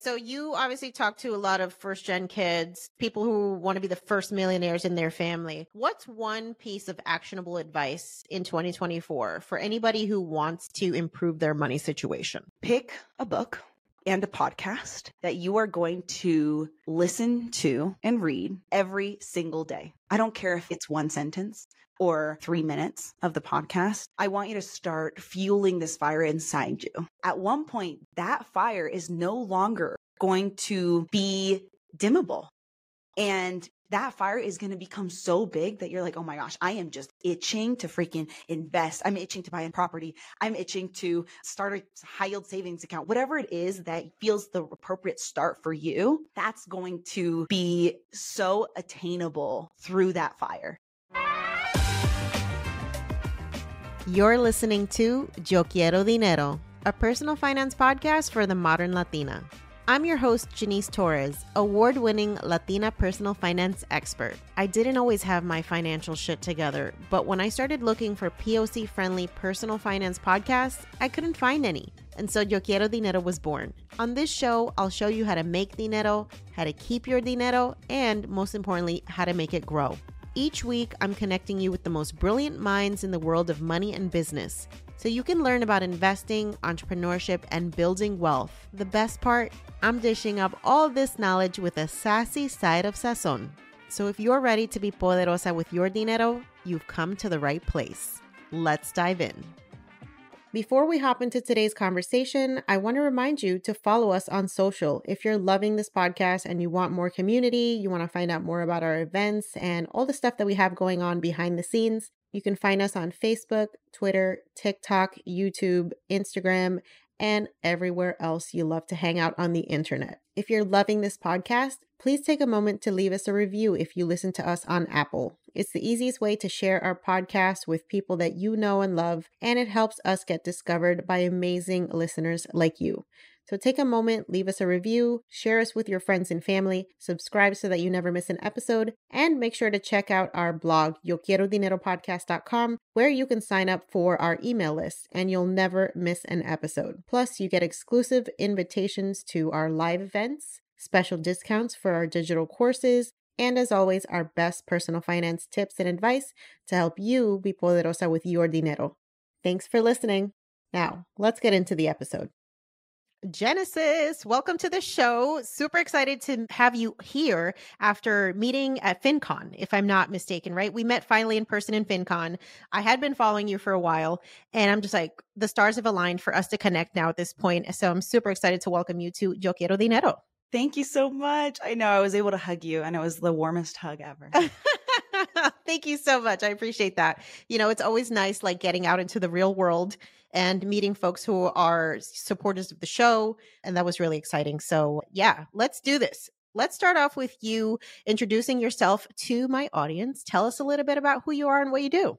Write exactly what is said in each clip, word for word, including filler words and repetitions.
So you obviously talk to a lot of first-gen kids, people who want to be the first millionaires in their family. What's one piece of actionable advice in twenty twenty-four for anybody who wants to improve their money situation? Pick a book and a podcast that you are going to listen to and read every single day. I don't care if it's one sentence or three minutes of the podcast. I want you to start fueling this fire inside you. At one point, that fire is no longer going to be dimmable. And that fire is going to become so big that you're like, oh my gosh, I am just itching to freaking invest. I'm itching to buy a property. I'm itching to start a high yield savings account. Whatever it is that feels the appropriate start for you, that's going to be so attainable through that fire. You're listening to Yo Quiero Dinero, a personal finance podcast for the modern Latina. I'm your host, Janice Torres, award-winning Latina personal finance expert. I didn't always have my financial shit together, but when I started looking for P O C-friendly personal finance podcasts, I couldn't find any. And so Yo Quiero Dinero was born. On this show, I'll show you how to make dinero, how to keep your dinero, and most importantly, how to make it grow. Each week, I'm connecting you with the most brilliant minds in the world of money and business, so you can learn about investing, entrepreneurship, and building wealth. The best part, I'm dishing up all this knowledge with a sassy side of sazon. So if you're ready to be poderosa with your dinero, you've come to the right place. Let's dive in. Before we hop into today's conversation, I want to remind you to follow us on social. If you're loving this podcast and you want more community, you want to find out more about our events and all the stuff that we have going on behind the scenes, you can find us on Facebook, Twitter, TikTok, YouTube, Instagram, and everywhere else you love to hang out on the internet. If you're loving this podcast, please take a moment to leave us a review if you listen to us on Apple. It's the easiest way to share our podcast with people that you know and love, and it helps us get discovered by amazing listeners like you. So take a moment, leave us a review, share us with your friends and family, subscribe so that you never miss an episode, and make sure to check out our blog, yo quiero dinero podcast dot com, where you can sign up for our email list and you'll never miss an episode. Plus, you get exclusive invitations to our live events, special discounts for our digital courses, and as always, our best personal finance tips and advice to help you be poderosa with your dinero. Thanks for listening. Now, let's get into the episode. Genesis, welcome to the show. Super excited to have you here after meeting at FinCon, if I'm not mistaken, right? We met finally in person in FinCon. I had been following you for a while, and I'm just like, the stars have aligned for us to connect now at this point. So I'm super excited to welcome you to Yo Quiero Dinero. Thank you so much. I know I was able to hug you and it was the warmest hug ever. Thank you so much. I appreciate that. You know, it's always nice, like getting out into the real world and meeting folks who are supporters of the show. And that was really exciting. So yeah, let's do this. Let's start off with you introducing yourself to my audience. Tell us a little bit about who you are and what you do.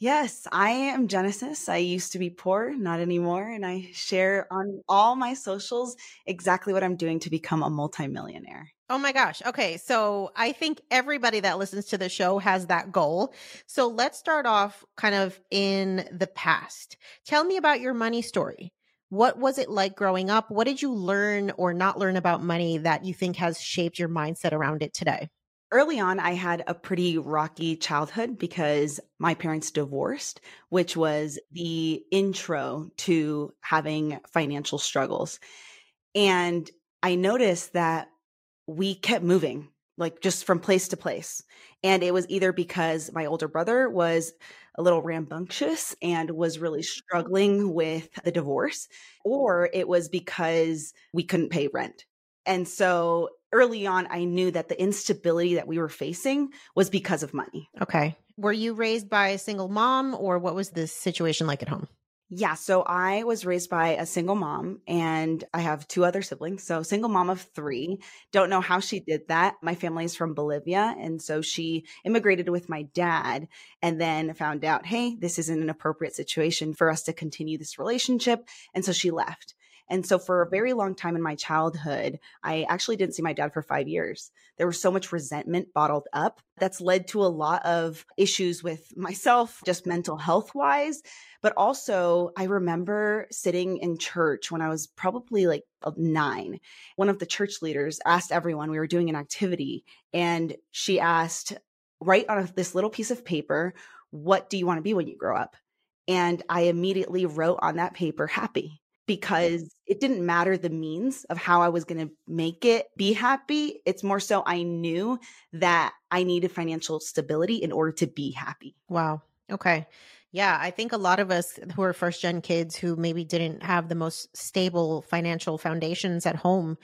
Yes, I am Genesis. I used to be poor, not anymore. And I share on all my socials exactly what I'm doing to become a multimillionaire. Oh my gosh. Okay. So I think everybody that listens to the show has that goal. So let's start off kind of in the past. Tell me about your money story. What was it like growing up? What did you learn or not learn about money that you think has shaped your mindset around it today? Early on, I had a pretty rocky childhood because my parents divorced, which was the intro to having financial struggles. And I noticed that we kept moving, like just from place to place. And it was either because my older brother was a little rambunctious and was really struggling with the divorce, or it was because we couldn't pay rent. And so early on, I knew that the instability that we were facing was because of money. Okay. Were you raised by a single mom, or what was the situation like at home? Yeah. So I was raised by a single mom and I have two other siblings. So single mom of three. Don't know how she did that. My family is from Bolivia. And so she immigrated with my dad and then found out, hey, this isn't an appropriate situation for us to continue this relationship. And so she left. And so for a very long time in my childhood, I actually didn't see my dad for five years. There was so much resentment bottled up that's led to a lot of issues with myself, just mental health wise. But also I remember sitting in church when I was probably like nine. One of the church leaders asked everyone, we were doing an activity, and she asked, write on this little piece of paper, what do you want to be when you grow up? And I immediately wrote on that paper, happy. Because it didn't matter the means of how I was going to make it be happy. It's more so I knew that I needed financial stability in order to be happy. Wow. Okay. Yeah. I think a lot of us who are first gen kids who maybe didn't have the most stable financial foundations at home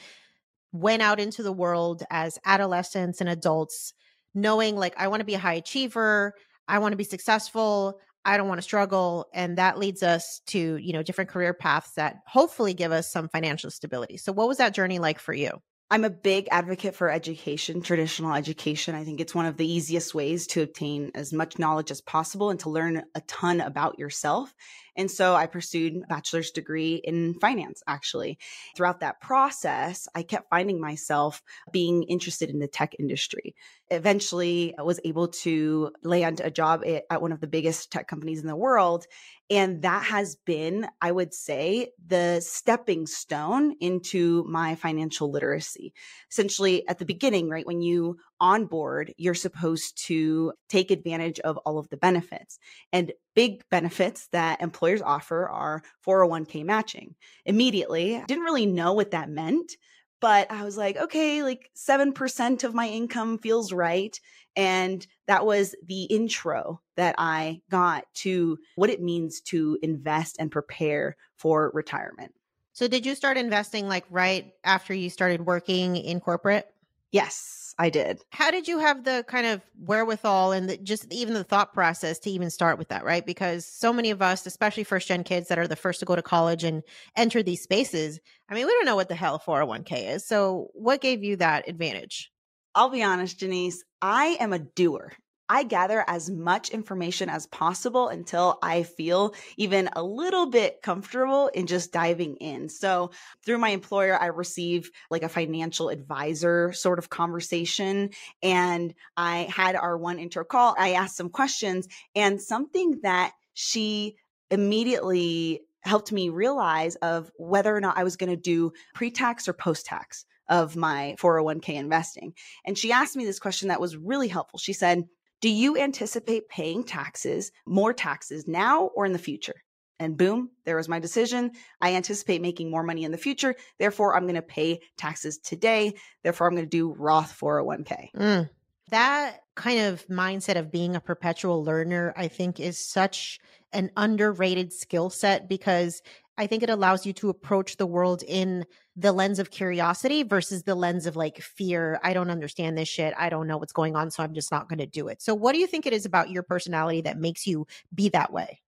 went out into the world as adolescents and adults knowing, like, I want to be a high achiever. I want to be successful. I don't want to struggle. And that leads us to, you know, different career paths that hopefully give us some financial stability. So what was that journey like for you? I'm a big advocate for education, traditional education. I think it's one of the easiest ways to obtain as much knowledge as possible and to learn a ton about yourself. And so I pursued a bachelor's degree in finance, actually. Throughout that process, I kept finding myself being interested in the tech industry. Eventually, I was able to land a job at one of the biggest tech companies in the world. And that has been, I would say, the stepping stone into my financial literacy. Essentially, at the beginning, right, when you onboard, you're supposed to take advantage of all of the benefits. And big benefits that employers offer are four oh one k matching. Immediately, I didn't really know what that meant, but I was like, okay, like seven percent of my income feels right. And that was the intro that I got to what it means to invest and prepare for retirement. So did you start investing like right after you started working in corporate? Yes, I did. How did you have the kind of wherewithal and the, just even the thought process to even start with that, right? Because so many of us, especially first-gen kids that are the first to go to college and enter these spaces, I mean, we don't know what the hell four oh one k is. So what gave you that advantage? I'll be honest, Janice, I am a doer. I gather as much information as possible until I feel even a little bit comfortable in just diving in. So through my employer, I receive like a financial advisor sort of conversation. And I had our one intro call. I asked some questions, and something that she immediately helped me realize of whether or not I was going to do pre-tax or post-tax of my four oh one k investing. And she asked me this question that was really helpful. She said, do you anticipate paying taxes, more taxes now or in the future? And boom, there was my decision. I anticipate making more money in the future. Therefore, I'm going to pay taxes today. Therefore, I'm going to do Roth four oh one k. Mm. That kind of mindset of being a perpetual learner, I think, is such an underrated skill set because I think it allows you to approach the world in the lens of curiosity versus the lens of like fear. I don't understand this shit. I don't know what's going on, so I'm just not going to do it. So what do you think it is about your personality that makes you be that way?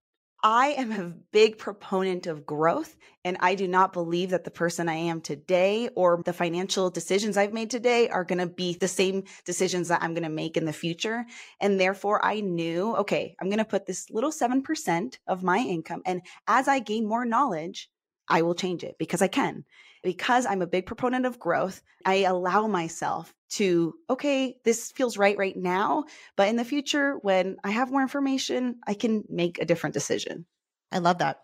I am a big proponent of growth, and I do not believe that the person I am today or the financial decisions I've made today are going to be the same decisions that I'm going to make in the future. And therefore I knew, okay, I'm going to put this little seven percent of my income. And as I gain more knowledge, I will change it because I can. Because I'm a big proponent of growth, I allow myself to, okay, this feels right right now, but in the future, when I have more information, I can make a different decision. I love that.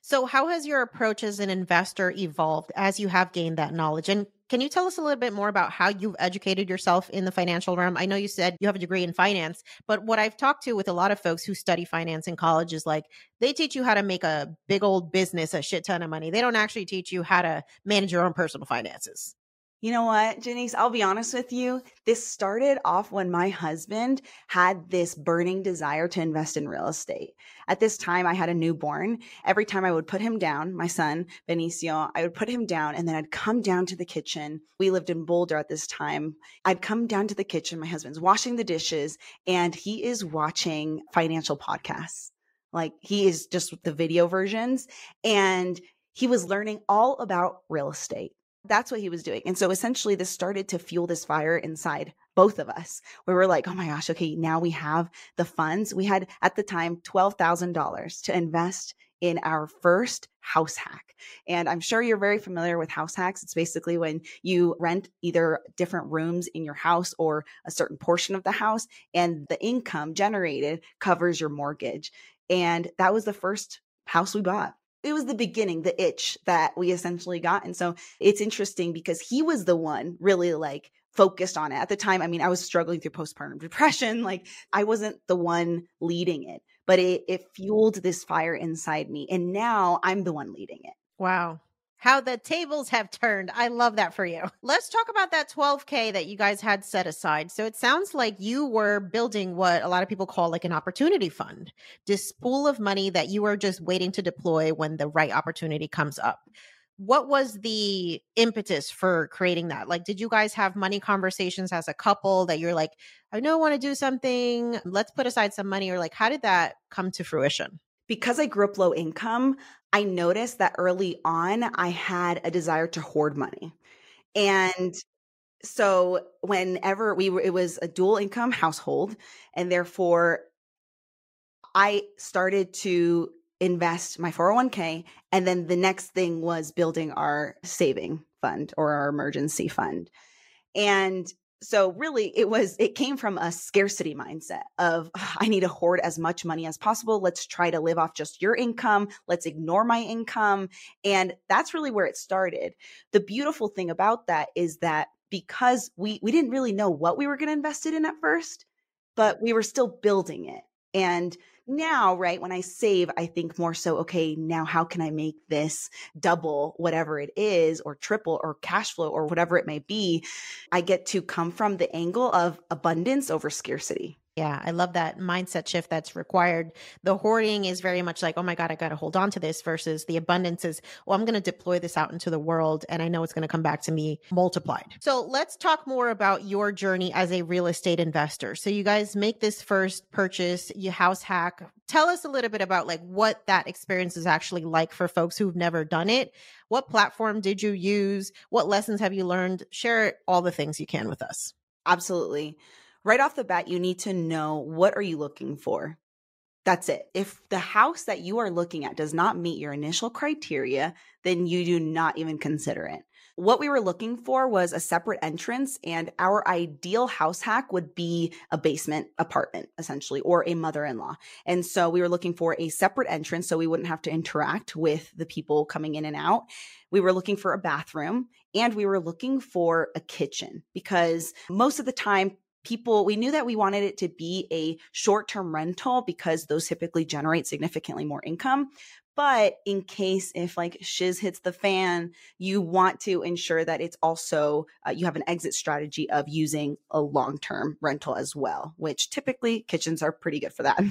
So how has your approach as an investor evolved as you have gained that knowledge? And can you tell us a little bit more about how you've educated yourself in the financial realm? I know you said you have a degree in finance, but what I've talked to with a lot of folks who study finance in college is like, they teach you how to make a big old business, a shit ton of money. They don't actually teach you how to manage your own personal finances. You know what, Janice, I'll be honest with you. This started off when my husband had this burning desire to invest in real estate. At this time, I had a newborn. Every time I would put him down, my son, Benicio, I would put him down and then I'd come down to the kitchen. We lived in Boulder at this time. I'd come down to the kitchen. My husband's washing the dishes and he is watching financial podcasts. Like he is just the video versions. And he was learning all about real estate. That's what he was doing. And so essentially this started to fuel this fire inside both of us. We were like, oh my gosh, okay, now we have the funds. We had at the time twelve thousand dollars to invest in our first house hack. And I'm sure you're very familiar with house hacks. It's basically when you rent either different rooms in your house or a certain portion of the house, and the income generated covers your mortgage. And that was the first house we bought. It was the beginning, the itch that we essentially got. And so it's interesting because he was the one really like focused on it. At the time, I mean, I was struggling through postpartum depression. Like I wasn't the one leading it, but it, it fueled this fire inside me. And now I'm the one leading it. Wow. How the tables have turned. I love that for you. Let's talk about that twelve K that you guys had set aside. So it sounds like you were building what a lot of people call like an opportunity fund, this pool of money that you are just waiting to deploy when the right opportunity comes up. What was the impetus for creating that? Like, did you guys have money conversations as a couple that you're like, I know I want to do something, let's put aside some money? Or like, how did that come to fruition? Because I grew up low income, I noticed that early on, I had a desire to hoard money. And so whenever we were, it was a dual income household. And therefore, I started to invest my four oh one K. And then the next thing was building our saving fund or our emergency fund. And so really it was, it came from a scarcity mindset of I need to hoard as much money as possible. Let's try to live off just your income. Let's ignore my income. And that's really where it started. The beautiful thing about that is that because we, we didn't really know what we were going to invest it in at first, but we were still building it. And now, right, when I save, I think more so, okay, now how can I make this double whatever it is or triple or cash flow or whatever it may be? I get to come from the angle of abundance over scarcity. Yeah, I love that mindset shift that's required. The hoarding is very much like, oh my God, I got to hold on to this versus the abundance is, well, I'm going to deploy this out into the world and I know it's going to come back to me multiplied. So let's talk more about your journey as a real estate investor. So you guys make this first purchase, you house hack. Tell us a little bit about like what that experience is actually like for folks who've never done it. What platform did you use? What lessons have you learned? Share all the things you can with us. Absolutely. Right off the bat, you need to know, what are you looking for? That's it. If the house that you are looking at does not meet your initial criteria, then you do not even consider it. What we were looking for was a separate entrance, and our ideal house hack would be a basement apartment, essentially, or a mother-in-law. And so we were looking for a separate entrance so we wouldn't have to interact with the people coming in and out. We were looking for a bathroom, and we were looking for a kitchen because most of the time, people, we knew that we wanted it to be a short-term rental because those typically generate significantly more income. But in case if like shiz hits the fan, you want to ensure that it's also, uh, you have an exit strategy of using a long-term rental as well, which typically kitchens are pretty good for that.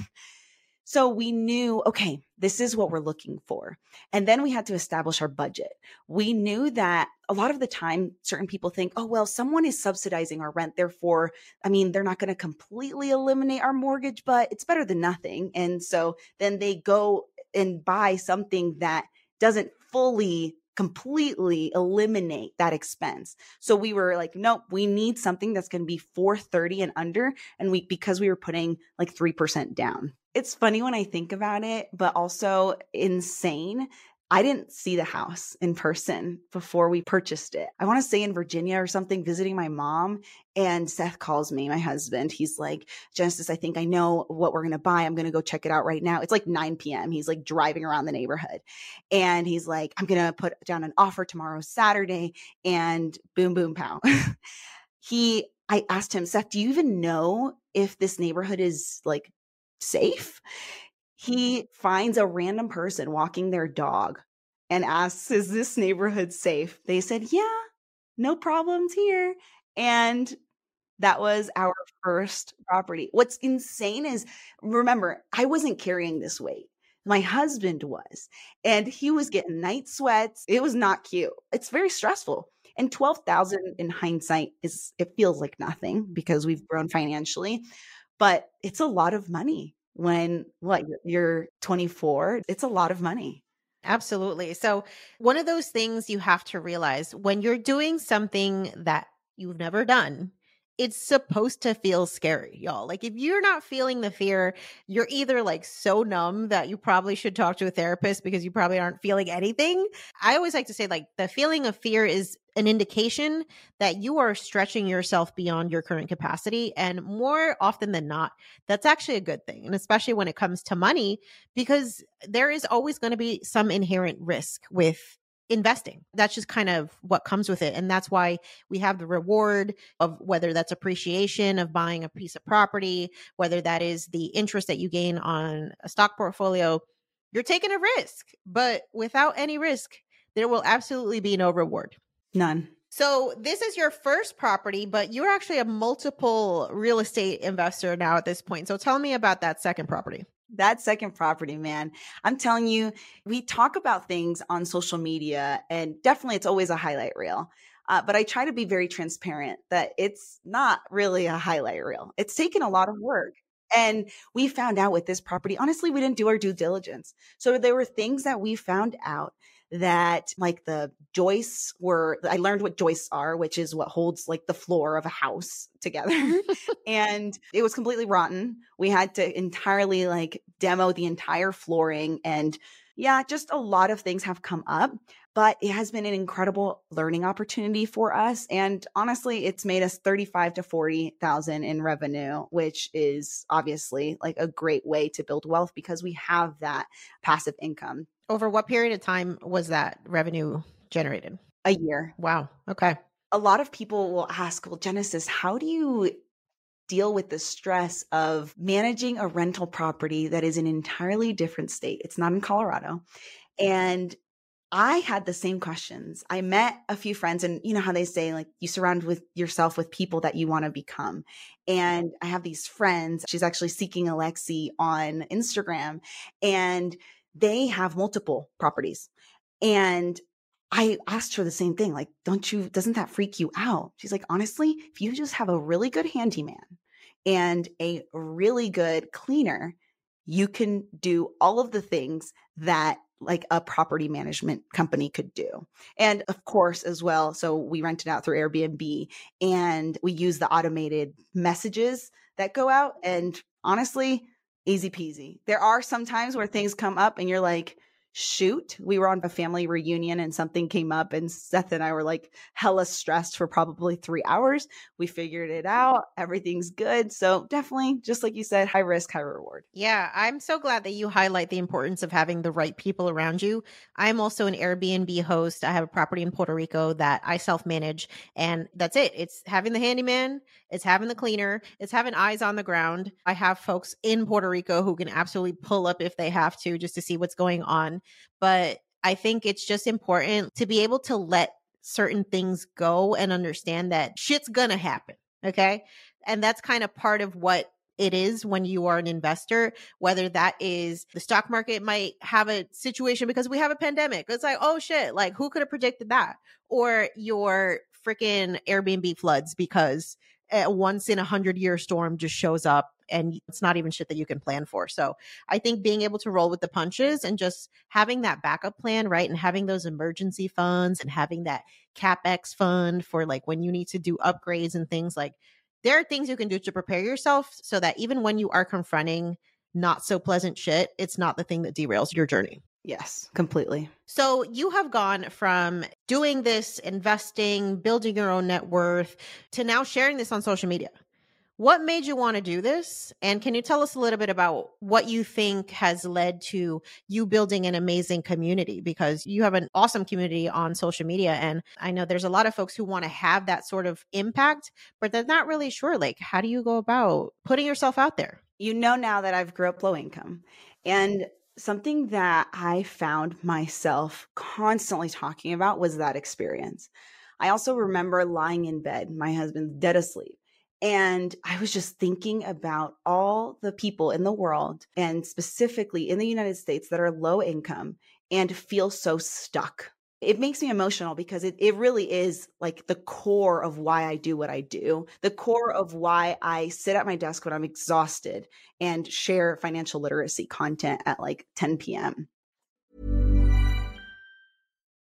So we knew, okay, this is what we're looking for. And then we had to establish our budget. We knew that a lot of the time, certain people think, oh, well, someone is subsidizing our rent. Therefore, I mean, they're not going to completely eliminate our mortgage, but it's better than nothing. And so then they go and buy something that doesn't fully completely eliminate that expense. So we were like, nope, we need something that's going to be four thirty and under. And we, because we were putting like three percent down. It's funny when I think about it, but also insane. I didn't see the house in person before we purchased it. I want to say in Virginia or something, visiting my mom, and Seth calls me, my husband. He's like, Genesis, I think I know what we're going to buy. I'm going to go check it out right now. It's like nine p.m. He's like driving around the neighborhood and he's like, I'm going to put down an offer tomorrow, Saturday, and boom, boom, pow. He, I asked him, Seth, do you even know if this neighborhood is like safe? He finds a random person walking their dog and asks, is this neighborhood safe? They said, yeah, no problems here. And that was our first property. What's insane is, remember, I wasn't carrying this weight. My husband was, and he was getting night sweats. It was not cute. It's very stressful. And twelve thousand in hindsight is, it feels like nothing because we've grown financially, but it's a lot of money. When what you're twenty-four, it's a lot of money. Absolutely. So one of those things you have to realize when you're doing something that you've never done, it's supposed to feel scary, y'all. Like if you're not feeling the fear, you're either like so numb that you probably should talk to a therapist because you probably aren't feeling anything. I always like to say like the feeling of fear is an indication that you are stretching yourself beyond your current capacity. And more often than not, that's actually a good thing. And especially when it comes to money, because there is always going to be some inherent risk with investing. That's just kind of what comes with it. And that's why we have the reward of whether that's appreciation of buying a piece of property, whether that is the interest that you gain on a stock portfolio, you're taking a risk, but without any risk, there will absolutely be no reward. None. So this is your first property, but you're actually a multiple real estate investor now at this point. So tell me about that second property. That second property, man. I'm telling you, we talk about things on social media, and definitely it's always a highlight reel. Uh, but I try to be very transparent that it's not really a highlight reel. It's taken a lot of work. And we found out with this property, honestly, we didn't do our due diligence. So there were things that we found out that like the joists were, I learned what joists are, which is what holds like the floor of a house together. And it was completely rotten. We had to entirely like demo the entire flooring. And yeah, just a lot of things have come up, but it has been an incredible learning opportunity for us. And honestly, it's made us thirty-five to forty thousand in revenue, which is obviously like a great way to build wealth because we have that passive income. Over what period of time was that revenue generated? A year. Wow. Okay. A lot of people will ask, well, Genesis, how do you deal with the stress of managing a rental property that is an entirely different state? It's not in Colorado. And I had the same questions. I met a few friends, and you know how they say, like, you surround with yourself with people that you want to become. And I have these friends, she's actually Seeking Alexi on Instagram, and they have multiple properties. And I asked her the same thing. Like, don't you, doesn't that freak you out? She's like, honestly, if you just have a really good handyman and a really good cleaner, you can do all of the things that like a property management company could do. And of course, as well, so we rented out through Airbnb and we use the automated messages that go out. And honestly, easy peasy. There are some times where things come up and you're like, shoot, we were on a family reunion and something came up and Seth and I were like hella stressed for probably three hours. We figured it out. Everything's good. So definitely, just like you said, high risk, high reward. Yeah. I'm so glad that you highlight the importance of having the right people around you. I'm also an Airbnb host. I have a property in Puerto Rico that I self-manage, and that's it. It's having the handyman, it's having the cleaner, it's having eyes on the ground. I have folks in Puerto Rico who can absolutely pull up if they have to, just to see what's going on. But I think it's just important to be able to let certain things go and understand that shit's gonna happen. Okay. And that's kind of part of what it is when you are an investor, whether that is the stock market might have a situation because we have a pandemic. It's like, oh shit, like who could have predicted that? Or your freaking Airbnb floods because a once in a hundred year storm just shows up and it's not even shit that you can plan for. So I think being able to roll with the punches and just having that backup plan, right? And having those emergency funds and having that CapEx fund for like when you need to do upgrades and things like there are things you can do to prepare yourself so that even when you are confronting not so pleasant shit, it's not the thing that derails your journey. Yes, completely. So you have gone from doing this, investing, building your own net worth to now sharing this on social media. What made you want to do this? And can you tell us a little bit about what you think has led to you building an amazing community? Because you have an awesome community on social media. And I know there's a lot of folks who want to have that sort of impact, but they're not really sure. Like, how do you go about putting yourself out there? You know, now that I've grew up low income, and something that I found myself constantly talking about was that experience. I also remember lying in bed, my husband's dead asleep. And I was just thinking about all the people in the world and specifically in the United States that are low income and feel so stuck. It makes me emotional because it, it really is like the core of why I do what I do, the core of why I sit at my desk when I'm exhausted and share financial literacy content at like ten p.m.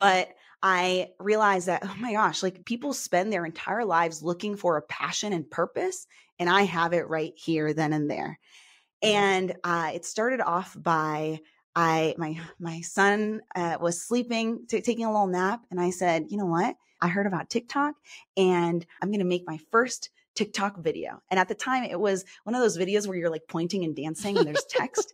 But I realized that, oh my gosh, like people spend their entire lives looking for a passion and purpose, and I have it right here, then and there. And uh, it started off by I my my son uh, was sleeping, t- taking a little nap, and I said, you know what? I heard about TikTok, and I'm going to make my first TikTok video. And at the time, it was one of those videos where you're like pointing and dancing, and there's text.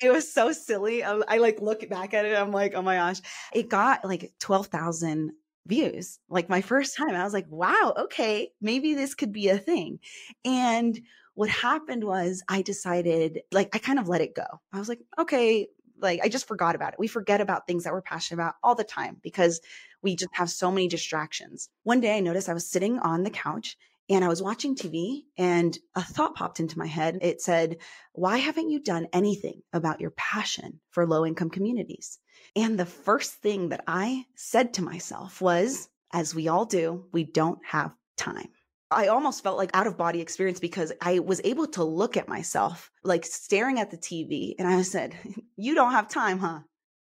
It was so silly. I, I like look back at it. I'm like, oh my gosh, it got like twelve thousand views. Like my first time, I was like, wow, okay, maybe this could be a thing. And what happened was I decided, like, I kind of let it go. I was like, okay, like I just forgot about it. We forget about things that we're passionate about all the time because we just have so many distractions. One day I noticed I was sitting on the couch and I was watching T V and a thought popped into my head. It said, why haven't you done anything about your passion for low-income communities? And the first thing that I said to myself was, as we all do, we don't have time. I almost felt like out-of-body experience because I was able to look at myself, like staring at the T V. And I said, you don't have time, huh?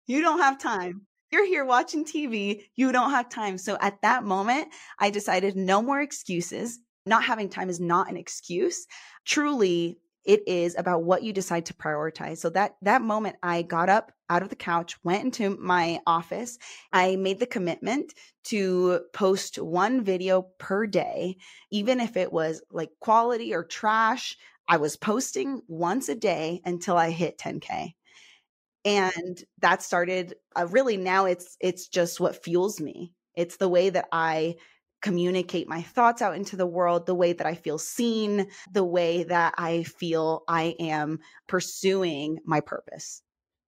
You don't have time. You're here watching T V. You don't have time. So at that moment, I decided no more excuses. Not having time is not an excuse. Truly, it is about what you decide to prioritize. So that that moment I got up out of the couch, went into my office. I made the commitment to post one video per day, even if it was like quality or trash. I was posting once a day until I hit ten K. And that started uh, really now it's it's just what fuels me. It's the way that I communicate my thoughts out into the world, the way that I feel seen, the way that I feel I am pursuing my purpose.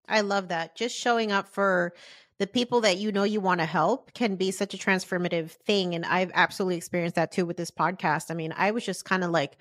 I love that. Just showing up for the people that you know you want to help can be such a transformative thing. And I've absolutely experienced that too with this podcast. I mean, I was just kind of like,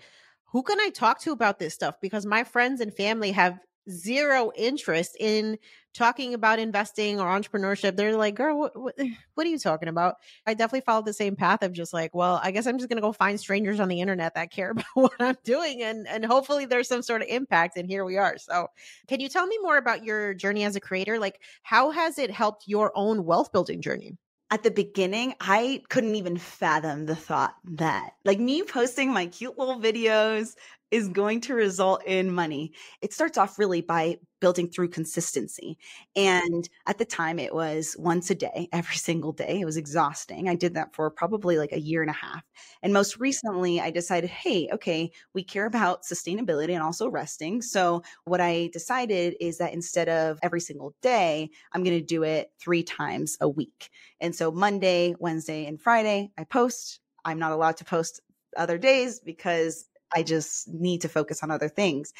who can I talk to about this stuff? Because my friends and family have zero interest in talking about investing or entrepreneurship. They're like, girl, what, what, what are you talking about? I definitely followed the same path of just like, well, I guess I'm just going to go find strangers on the internet that care about what I'm doing. And, and hopefully there's some sort of impact. And here we are. So can you tell me more about your journey as a creator? Like, how has it helped your own wealth building journey? At the beginning, I couldn't even fathom the thought that like me posting my cute little videos is going to result in money. It starts off really by building through consistency. And at the time it was once a day, every single day. It was exhausting. I did that for probably like a year and a half. And most recently I decided, hey, okay, we care about sustainability and also resting. So what I decided is that instead of every single day, I'm going to do it three times a week. And so Monday, Wednesday, and Friday, I post. I'm not allowed to post other days because I just need to focus on other things.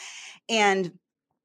And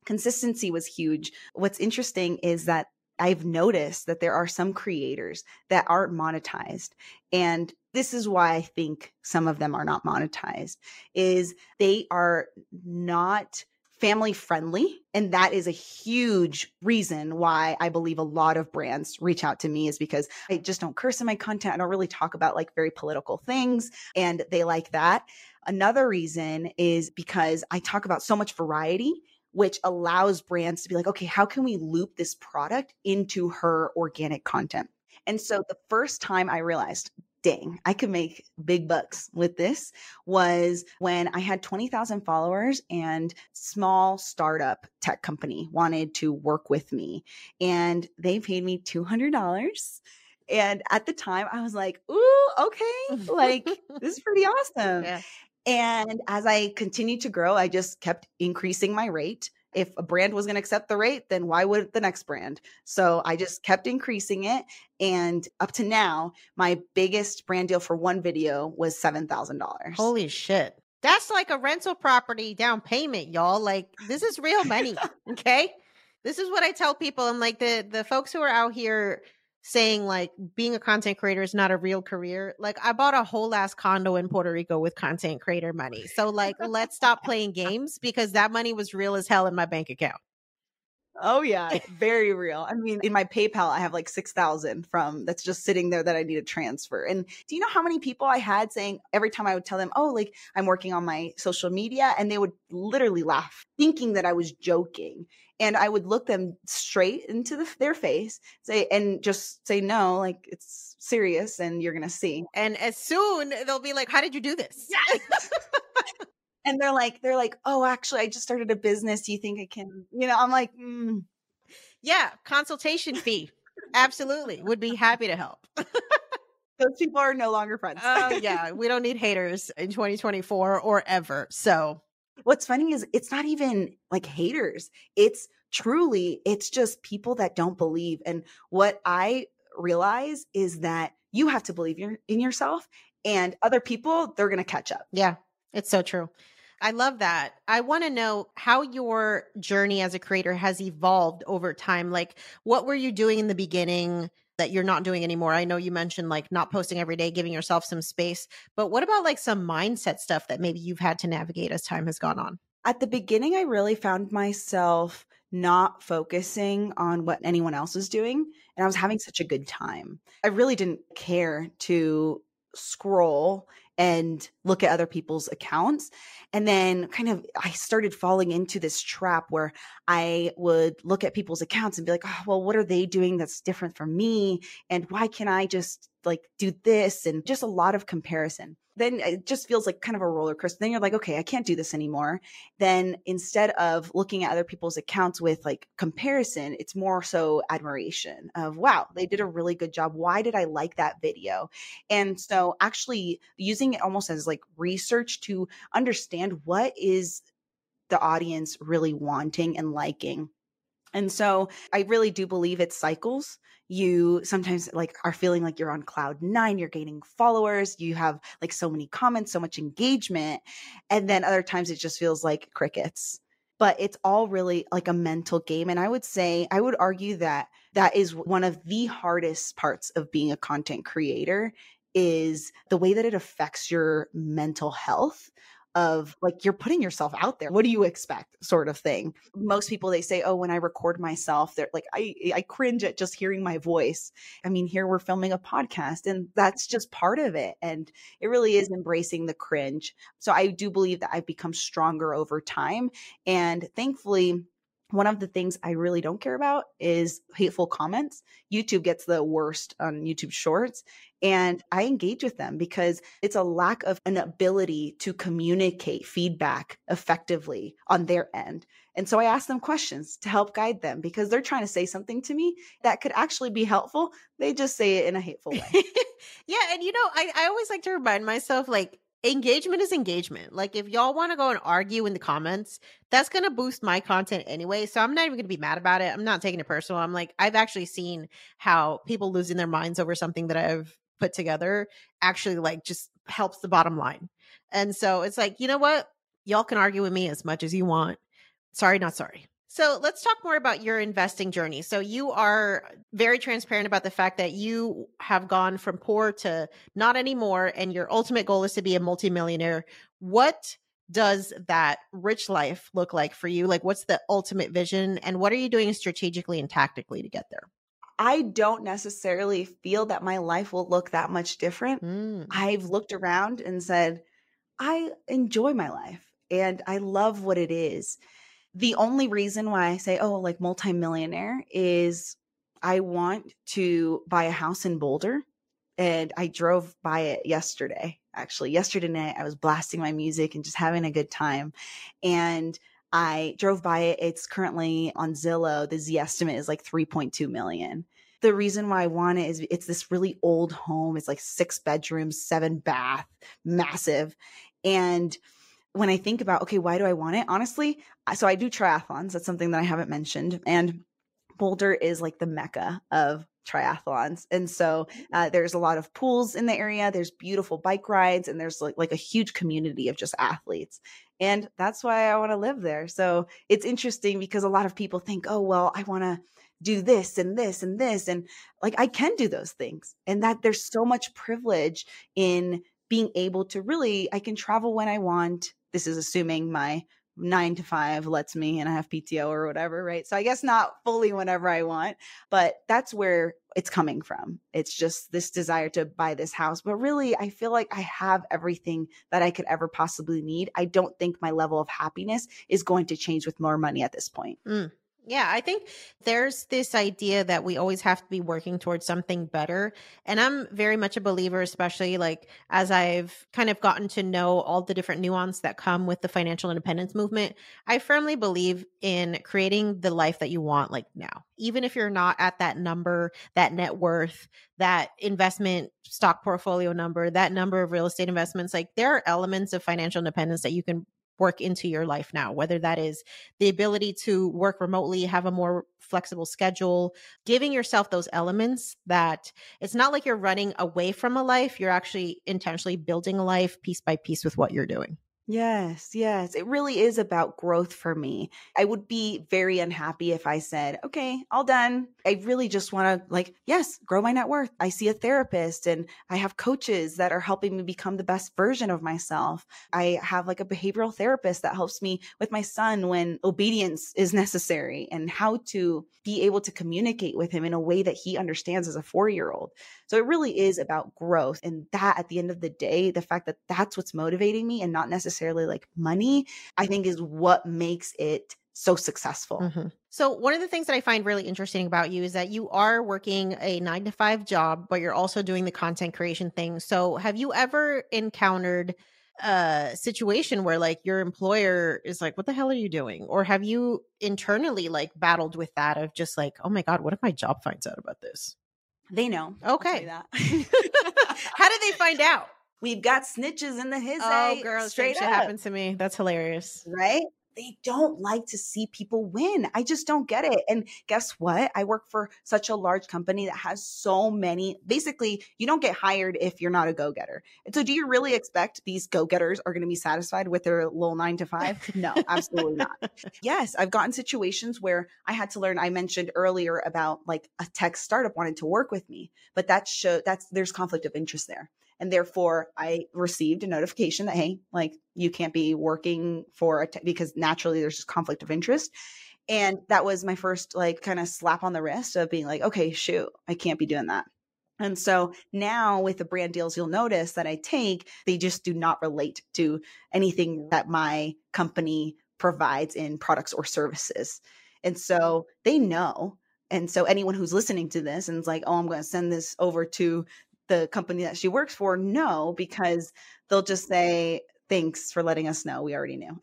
consistency was huge. What's interesting is that I've noticed that there are some creators that aren't monetized. And this is why I think some of them are not monetized, is they are not family friendly. And that is a huge reason why I believe a lot of brands reach out to me, is because I just don't curse in my content. I don't really talk about like very political things, and they like that. Another reason is because I talk about so much variety, which allows brands to be like, okay, how can we loop this product into her organic content? And so the first time I realized, dang, I could make big bucks with this, was when I had twenty thousand followers and small startup tech company wanted to work with me, and they paid me two hundred dollars. And at the time I was like, ooh, okay, like this is pretty awesome. Yeah. And as I continued to grow, I just kept increasing my rate. If a brand was going to accept the rate, then why would the next brand? So I just kept increasing it. And up to now, my biggest brand deal for one video was seven thousand dollars. Holy shit. That's like a rental property down payment, y'all. Like, this is real money. Okay. This is what I tell people. I'm like, the, the folks who are out here saying like being a content creator is not a real career. Like, I bought a whole ass condo in Puerto Rico with content creator money. So like, let's stop playing games, because that money was real as hell in my bank account. Oh yeah. Very real. I mean, in my PayPal, I have like six thousand from that's just sitting there that I need to transfer. And do you know how many people I had saying every time I would tell them, oh, like I'm working on my social media, and they would literally laugh thinking that I was joking. And I would look them straight into the, their face, say, and just say, no, like it's serious and you're going to see. And as soon they'll be like, how did you do this? Yes. And they're like, they're like, oh, actually, I just started a business. Do you think I can, you know, I'm like, mm. Yeah, consultation fee. Absolutely. Would be happy to help. Those people are no longer friends. Oh uh, yeah. We don't need haters in twenty twenty-four or ever. So. What's funny is it's not even like haters. It's truly, it's just people that don't believe. And what I realize is that you have to believe in yourself, and other people, they're going to catch up. Yeah, it's so true. I love that. I want to know how your journey as a creator has evolved over time. Like, what were you doing in the beginning that you're not doing anymore? I know you mentioned like not posting every day, giving yourself some space, but what about like some mindset stuff that maybe you've had to navigate as time has gone on? At the beginning, I really found myself not focusing on what anyone else was doing. And I was having such a good time. I really didn't care to scroll and look at other people's accounts. And then kind of, I started falling into this trap where I would look at people's accounts and be like, oh, well, what are they doing that's different from me? And why can't I just like do this? And just a lot of comparison. Then it just feels like kind of a roller coaster. Then you're like, okay, I can't do this anymore. Then instead of looking at other people's accounts with like comparison, it's more so admiration of, wow, they did a really good job. Why did I like that video? And so actually using it almost as like research to understand what is the audience really wanting and liking. And so I really do believe it's cycles. You sometimes like are feeling like you're on cloud nine, you're gaining followers, you have like so many comments, so much engagement. And then other times it just feels like crickets, but it's all really like a mental game. And I would say, I would argue that that is one of the hardest parts of being a content creator, is the way that it affects your mental health. Of like, you're putting yourself out there. What do you expect, sort of thing? Most people, they say, oh, when I record myself, they're like, I, I cringe at just hearing my voice. I mean, here we're filming a podcast, and that's just part of it. And it really is embracing the cringe. So I do believe that I've become stronger over time. And thankfully, one of the things I really don't care about is hateful comments. YouTube gets the worst on YouTube Shorts. And I engage with them because it's a lack of an ability to communicate feedback effectively on their end. And so I ask them questions to help guide them because they're trying to say something to me that could actually be helpful. They just say it in a hateful way. Yeah. And, you know, I, I always like to remind myself, like, engagement is engagement. Like, if y'all want to go and argue in the comments, that's going to boost my content anyway. So I'm not even going to be mad about it. I'm not taking it personal. I'm like, I've actually seen how people losing their minds over something that I've put together actually like just helps the bottom line. And so it's like, you know what? Y'all can argue with me as much as you want. Sorry, not sorry. So let's talk more about your investing journey. So you are very transparent about the fact that you have gone from poor to not anymore, and your ultimate goal is to be a multimillionaire. What does that rich life look like for you? Like, what's the ultimate vision, and what are you doing strategically and tactically to get there? I don't necessarily feel that my life will look that much different. Mm. I've looked around and said, I enjoy my life and I love what it is. The only reason why I say, oh, like multimillionaire, is I want to buy a house in Boulder. And I drove by it yesterday. Actually, yesterday night, I was blasting my music and just having a good time. And I drove by it. It's currently on Zillow. The Z estimate is like three point two million. The reason why I want it is it's this really old home. It's like six bedrooms, seven bath, massive. And when I think about, okay, why do I want it? Honestly, so I do triathlons. That's something that I haven't mentioned. And Boulder is like the mecca of triathlons. And so uh, there's a lot of pools in the area. There's beautiful bike rides, and there's like, like a huge community of just athletes. And that's why I want to live there. So it's interesting because a lot of people think, oh, well, I want to do this and this and this. And like, I can do those things. And that there's so much privilege in being able to really, I can travel when I want. This is assuming my nine to five lets me and I have P T O or whatever, right? So I guess not fully whenever I want, but that's where it's coming from. It's just this desire to buy this house. But really, I feel like I have everything that I could ever possibly need. I don't think my level of happiness is going to change with more money at this point. Mm. Yeah, I think there's this idea that we always have to be working towards something better. And I'm very much a believer, especially like as I've kind of gotten to know all the different nuance that come with the financial independence movement, I firmly believe in creating the life that you want like now. Even if you're not at that number, that net worth, that investment stock portfolio number, that number of real estate investments, like there are elements of financial independence that you can work into your life now, whether that is the ability to work remotely, have a more flexible schedule, giving yourself those elements that it's not like you're running away from a life. You're actually intentionally building a life piece by piece with what you're doing. Yes, yes. It really is about growth for me. I would be very unhappy if I said, okay, all done. I really just want to like, yes, grow my net worth. I see a therapist and I have coaches that are helping me become the best version of myself. I have like a behavioral therapist that helps me with my son when obedience is necessary and how to be able to communicate with him in a way that he understands as a four-year-old. So it really is about growth. And that at the end of the day, the fact that that's what's motivating me and not necessarily necessarily like money, I think is what makes it so successful. Mm-hmm. So one of the things that I find really interesting about you is that you are working a nine to five job, but you're also doing the content creation thing. So have you ever encountered a situation where like your employer is like, what the hell are you doing? Or have you internally like battled with that of just like, oh my God, what if my job finds out about this? They know. Okay. That. How did they find out? We've got snitches in the hizzy. Oh, girl, straight up. Shit happened to me. That's hilarious. Right? They don't like to see people win. I just don't get it. And guess what? I work for such a large company that has so many. Basically, you don't get hired if you're not a go-getter. And so do you really expect these go-getters are going to be satisfied with their little nine to five? No, absolutely not. Yes, I've gotten situations where I had to learn. I mentioned earlier about like a tech startup wanted to work with me, but that show, that's there's conflict of interest there. And therefore, I received a notification that, hey, like you can't be working for a t- because naturally there's just conflict of interest. And that was my first like kind of slap on the wrist of being like, okay, shoot, I can't be doing that. And so now with the brand deals, you'll notice that I take, they just do not relate to anything that my company provides in products or services. And so they know. And so anyone who's listening to this and is like, oh, I'm going to send this over to the company that she works for know, because they'll just say, thanks for letting us know. We already knew.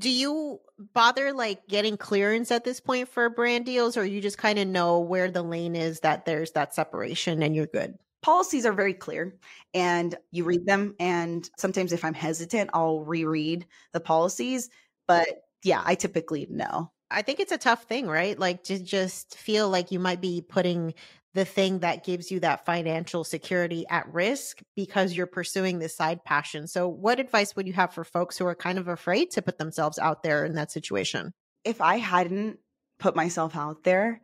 Do you bother like getting clearance at this point for brand deals, or you just kind of know where the lane is that there's that separation and you're good? Policies are very clear and you read them. And sometimes if I'm hesitant, I'll reread the policies. But yeah, I typically know. I think it's a tough thing, right? Like to just feel like you might be putting the thing that gives you that financial security at risk because you're pursuing this side passion. So what advice would you have for folks who are kind of afraid to put themselves out there in that situation? If I hadn't put myself out there,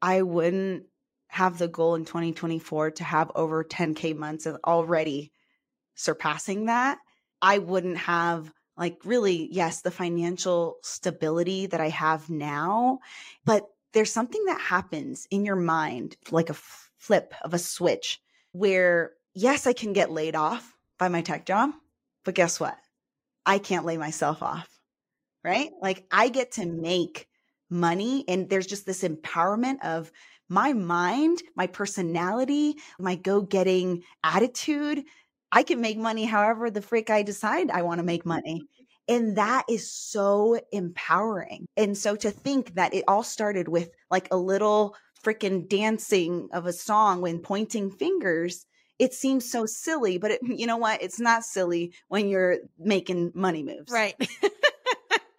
I wouldn't have the goal in twenty twenty-four to have over ten K months and already surpassing that. I wouldn't have like really, yes, the financial stability that I have now, but there's something that happens in your mind, like a flip of a switch where, yes, I can get laid off by my tech job, but guess what? I can't lay myself off, right? Like I get to make money, and there's just this empowerment of my mind, my personality, my go-getting attitude. I can make money however the frick I decide I want to make money. And that is so empowering. And so to think that it all started with like a little freaking dancing of a song when pointing fingers, it seems so silly, but it, you know what? It's not silly when you're making money moves. Right.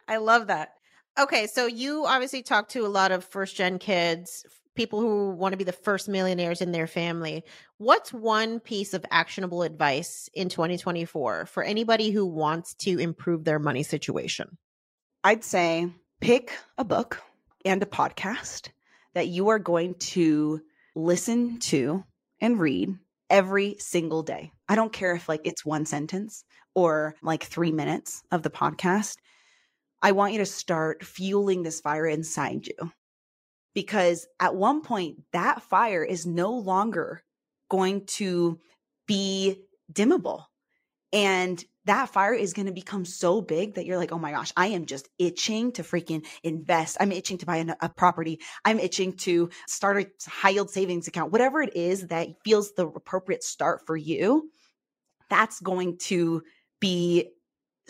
I love that. Okay. So you obviously talk to a lot of first gen kids, people who want to be the first millionaires in their family. What's one piece of actionable advice in twenty twenty-four for anybody who wants to improve their money situation? I'd say pick a book and a podcast that you are going to listen to and read every single day. I don't care if like it's one sentence or like three minutes of the podcast. I want you to start fueling this fire inside you. Because at one point, that fire is no longer going to be dimmable. And that fire is going to become so big that you're like, oh my gosh, I am just itching to freaking invest. I'm itching to buy an, a property. I'm itching to start a high yield savings account. Whatever it is that feels the appropriate start for you, that's going to be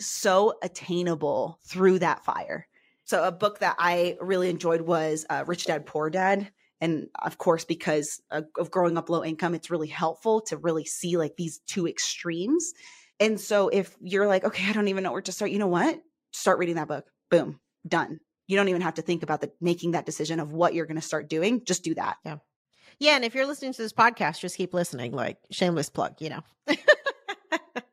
so attainable through that fire. So a book that I really enjoyed was uh, Rich Dad, Poor Dad. And of course, because of growing up low income, it's really helpful to really see like these two extremes. And so if you're like, okay, I don't even know where to start, you know what? Start reading that book. Boom, done. You don't even have to think about the, making that decision of what you're going to start doing. Just do that. Yeah. Yeah. And if you're listening to this podcast, just keep listening, like shameless plug, you know?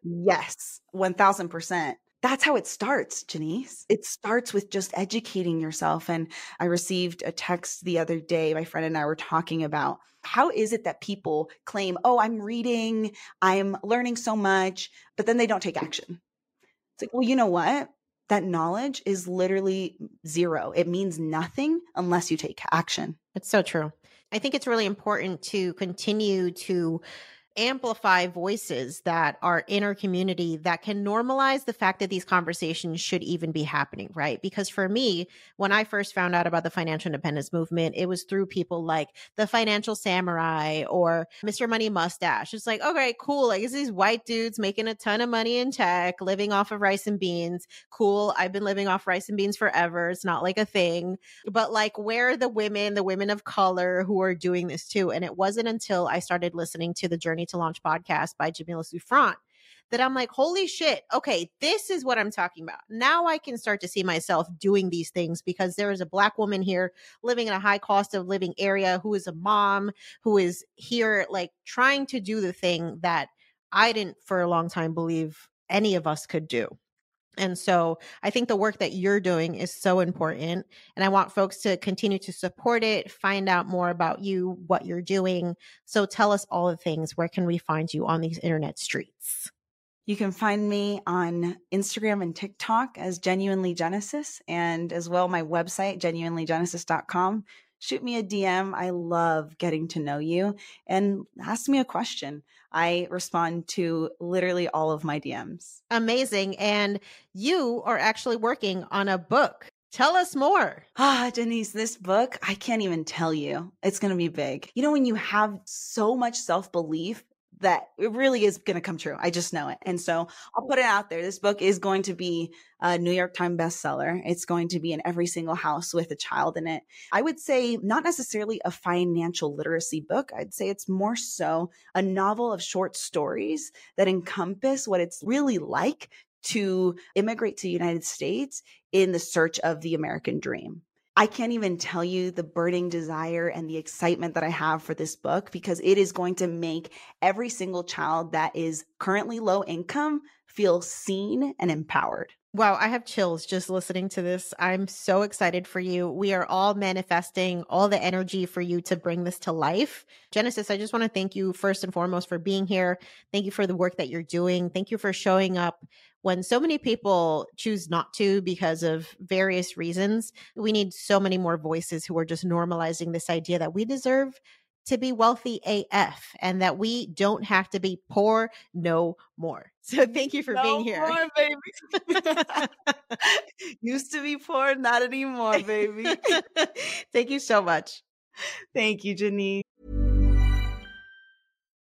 Yes. one thousand percent. That's how it starts, Janice. It starts with just educating yourself. And I received a text the other day. My friend and I were talking about how is it that people claim, oh, I'm reading, I'm learning so much, but then they don't take action. It's like, well, you know what? That knowledge is literally zero. It means nothing unless you take action. It's so true. I think it's really important to continue to amplify voices that are in our community that can normalize the fact that these conversations should even be happening, right? Because for me, when I first found out about the financial independence movement, it was through people like the Financial Samurai or Mister Money Mustache. It's like, okay, cool. Like it's these white dudes making a ton of money in tech, living off of rice and beans. Cool. I've been living off rice and beans forever. It's not like a thing, but like where are the women, the women of color who are doing this too? And it wasn't until I started listening to the Journey to Launch podcast by Jamila Souffrant that I'm like, holy shit. Okay. This is what I'm talking about. Now I can start to see myself doing these things because there is a Black woman here living in a high cost of living area who is a mom, who is here, like trying to do the thing that I didn't for a long time believe any of us could do. And so I think the work that you're doing is so important. And I want folks to continue to support it, find out more about you, what you're doing. So tell us all the things. Where can we find you on these internet streets? You can find me on Instagram and TikTok as Genuinely Genesis, and as well my website, genuinely genesis dot com. Shoot me a D M. I love getting to know you and ask me a question. I respond to literally all of my D Ms. Amazing. And you are actually working on a book. Tell us more. Ah, Denise, this book, I can't even tell you. It's going to be big. You know, when you have so much self-belief, that it really is going to come true. I just know it. And so I'll put it out there. This book is going to be a New York Times bestseller. It's going to be in every single house with a child in it. I would say not necessarily a financial literacy book. I'd say it's more so a novel of short stories that encompass what it's really like to immigrate to the United States in the search of the American dream. I can't even tell you the burning desire and the excitement that I have for this book, because it is going to make every single child that is currently low income feel seen and empowered. Wow, I have chills just listening to this. I'm so excited for you. We are all manifesting all the energy for you to bring this to life. Genesis, I just want to thank you first and foremost for being here. Thank you for the work that you're doing. Thank you for showing up when so many people choose not to because of various reasons. We need so many more voices who are just normalizing this idea that we deserve to be wealthy A F and that we don't have to be poor no more. So thank you for no being here. More, baby. Used to be poor, not anymore, baby. Thank you so much. Thank you, Janine.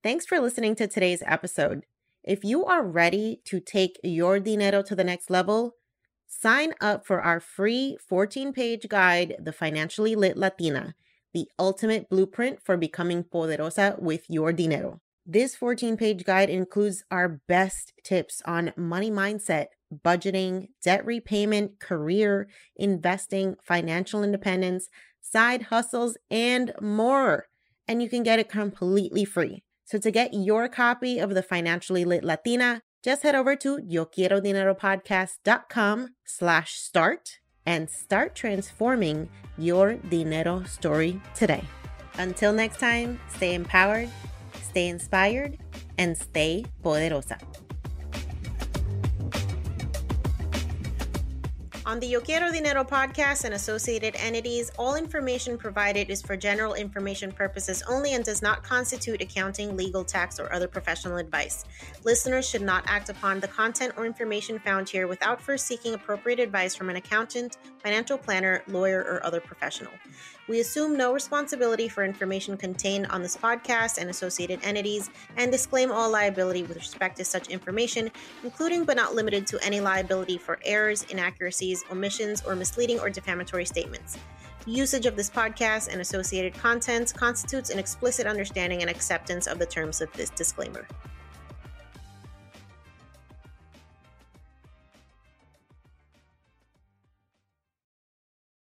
Thanks for listening to today's episode. If you are ready to take your dinero to the next level, sign up for our free fourteen-page guide, The Financially Lit Latina, the ultimate blueprint for becoming poderosa with your dinero. This fourteen-page guide includes our best tips on money mindset, budgeting, debt repayment, career, investing, financial independence, side hustles, and more. And you can get it completely free. So to get your copy of the Financially Lit Latina, just head over to yoquierodinero podcast dot com slash start and start transforming your dinero story today. Until next time, stay empowered, stay inspired, and stay poderosa. On the Yo Quiero Dinero podcast and associated entities, all information provided is for general information purposes only and does not constitute accounting, legal, tax, or other professional advice. Listeners should not act upon the content or information found here without first seeking appropriate advice from an accountant, financial planner, lawyer, or other professional. We assume no responsibility for information contained on this podcast and associated entities and disclaim all liability with respect to such information, including but not limited to any liability for errors, inaccuracies, omissions, or misleading or defamatory statements. Usage of this podcast and associated contents constitutes an explicit understanding and acceptance of the terms of this disclaimer.